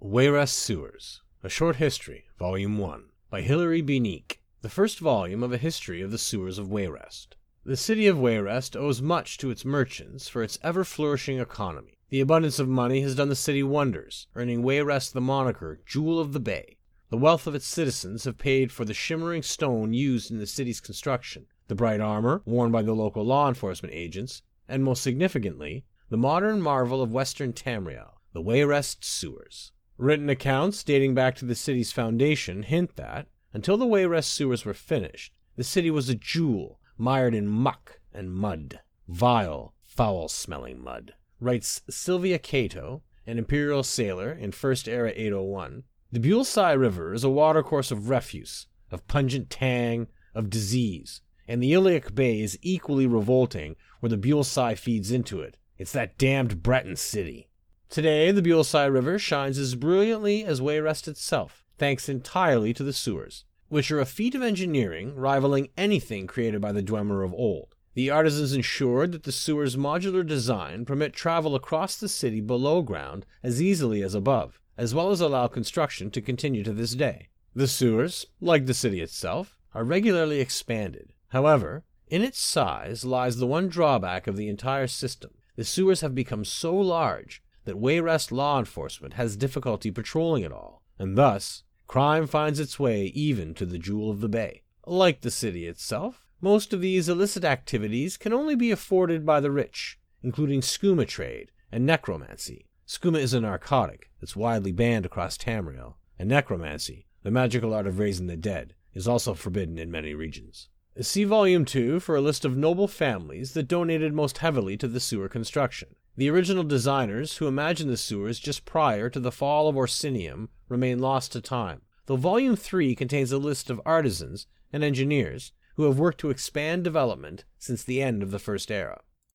Wayrest Sewers, A Short History, Volume 1, by Hilary Binique, the first volume of a history of the sewers of Wayrest. The city of Wayrest owes much to its merchants for its ever-flourishing economy. The abundance of money has done the city wonders, earning Wayrest the moniker Jewel of the Bay. The wealth of its citizens have paid for the shimmering stone used in the city's construction, the bright armor worn by the local law enforcement agents, and most significantly, the modern marvel of western Tamriel, the Wayrest Sewers. Written accounts dating back to the city's foundation hint that, until the Wayrest Sewers were finished, the city was a jewel, mired in muck and mud. Vile, foul-smelling mud, writes Sylvia Cato, an imperial sailor in First Era 801. The Bjoulsae River is a watercourse of refuse, of pungent tang, of disease, and the Iliac Bay is equally revolting where the Bjoulsae feeds into it. It's that damned Breton city. Today, the Bjoulsae River shines as brilliantly as Wayrest itself, thanks entirely to the sewers, which are a feat of engineering rivaling anything created by the Dwemer of old. The artisans ensured that the sewers' modular design permit travel across the city below ground as easily as above, as well as allow construction to continue to this day. The sewers, like the city itself, are regularly expanded. However, in its size lies the one drawback of the entire system. The sewers have become so large that Wayrest law enforcement has difficulty patrolling it all, and thus, crime finds its way even to the Jewel of the Bay. Like the city itself, most of these illicit activities can only be afforded by the rich, including skooma trade and necromancy. Skooma is a narcotic that's widely banned across Tamriel, and necromancy, the magical art of raising the dead, is also forbidden in many regions. See Volume 2 for a list of noble families that donated most heavily to the sewer construction. The original designers who imagined the sewers just prior to the fall of Orsinium remain lost to time, though Volume 3 contains a list of artisans and engineers who have worked to expand development since the end of the First Era.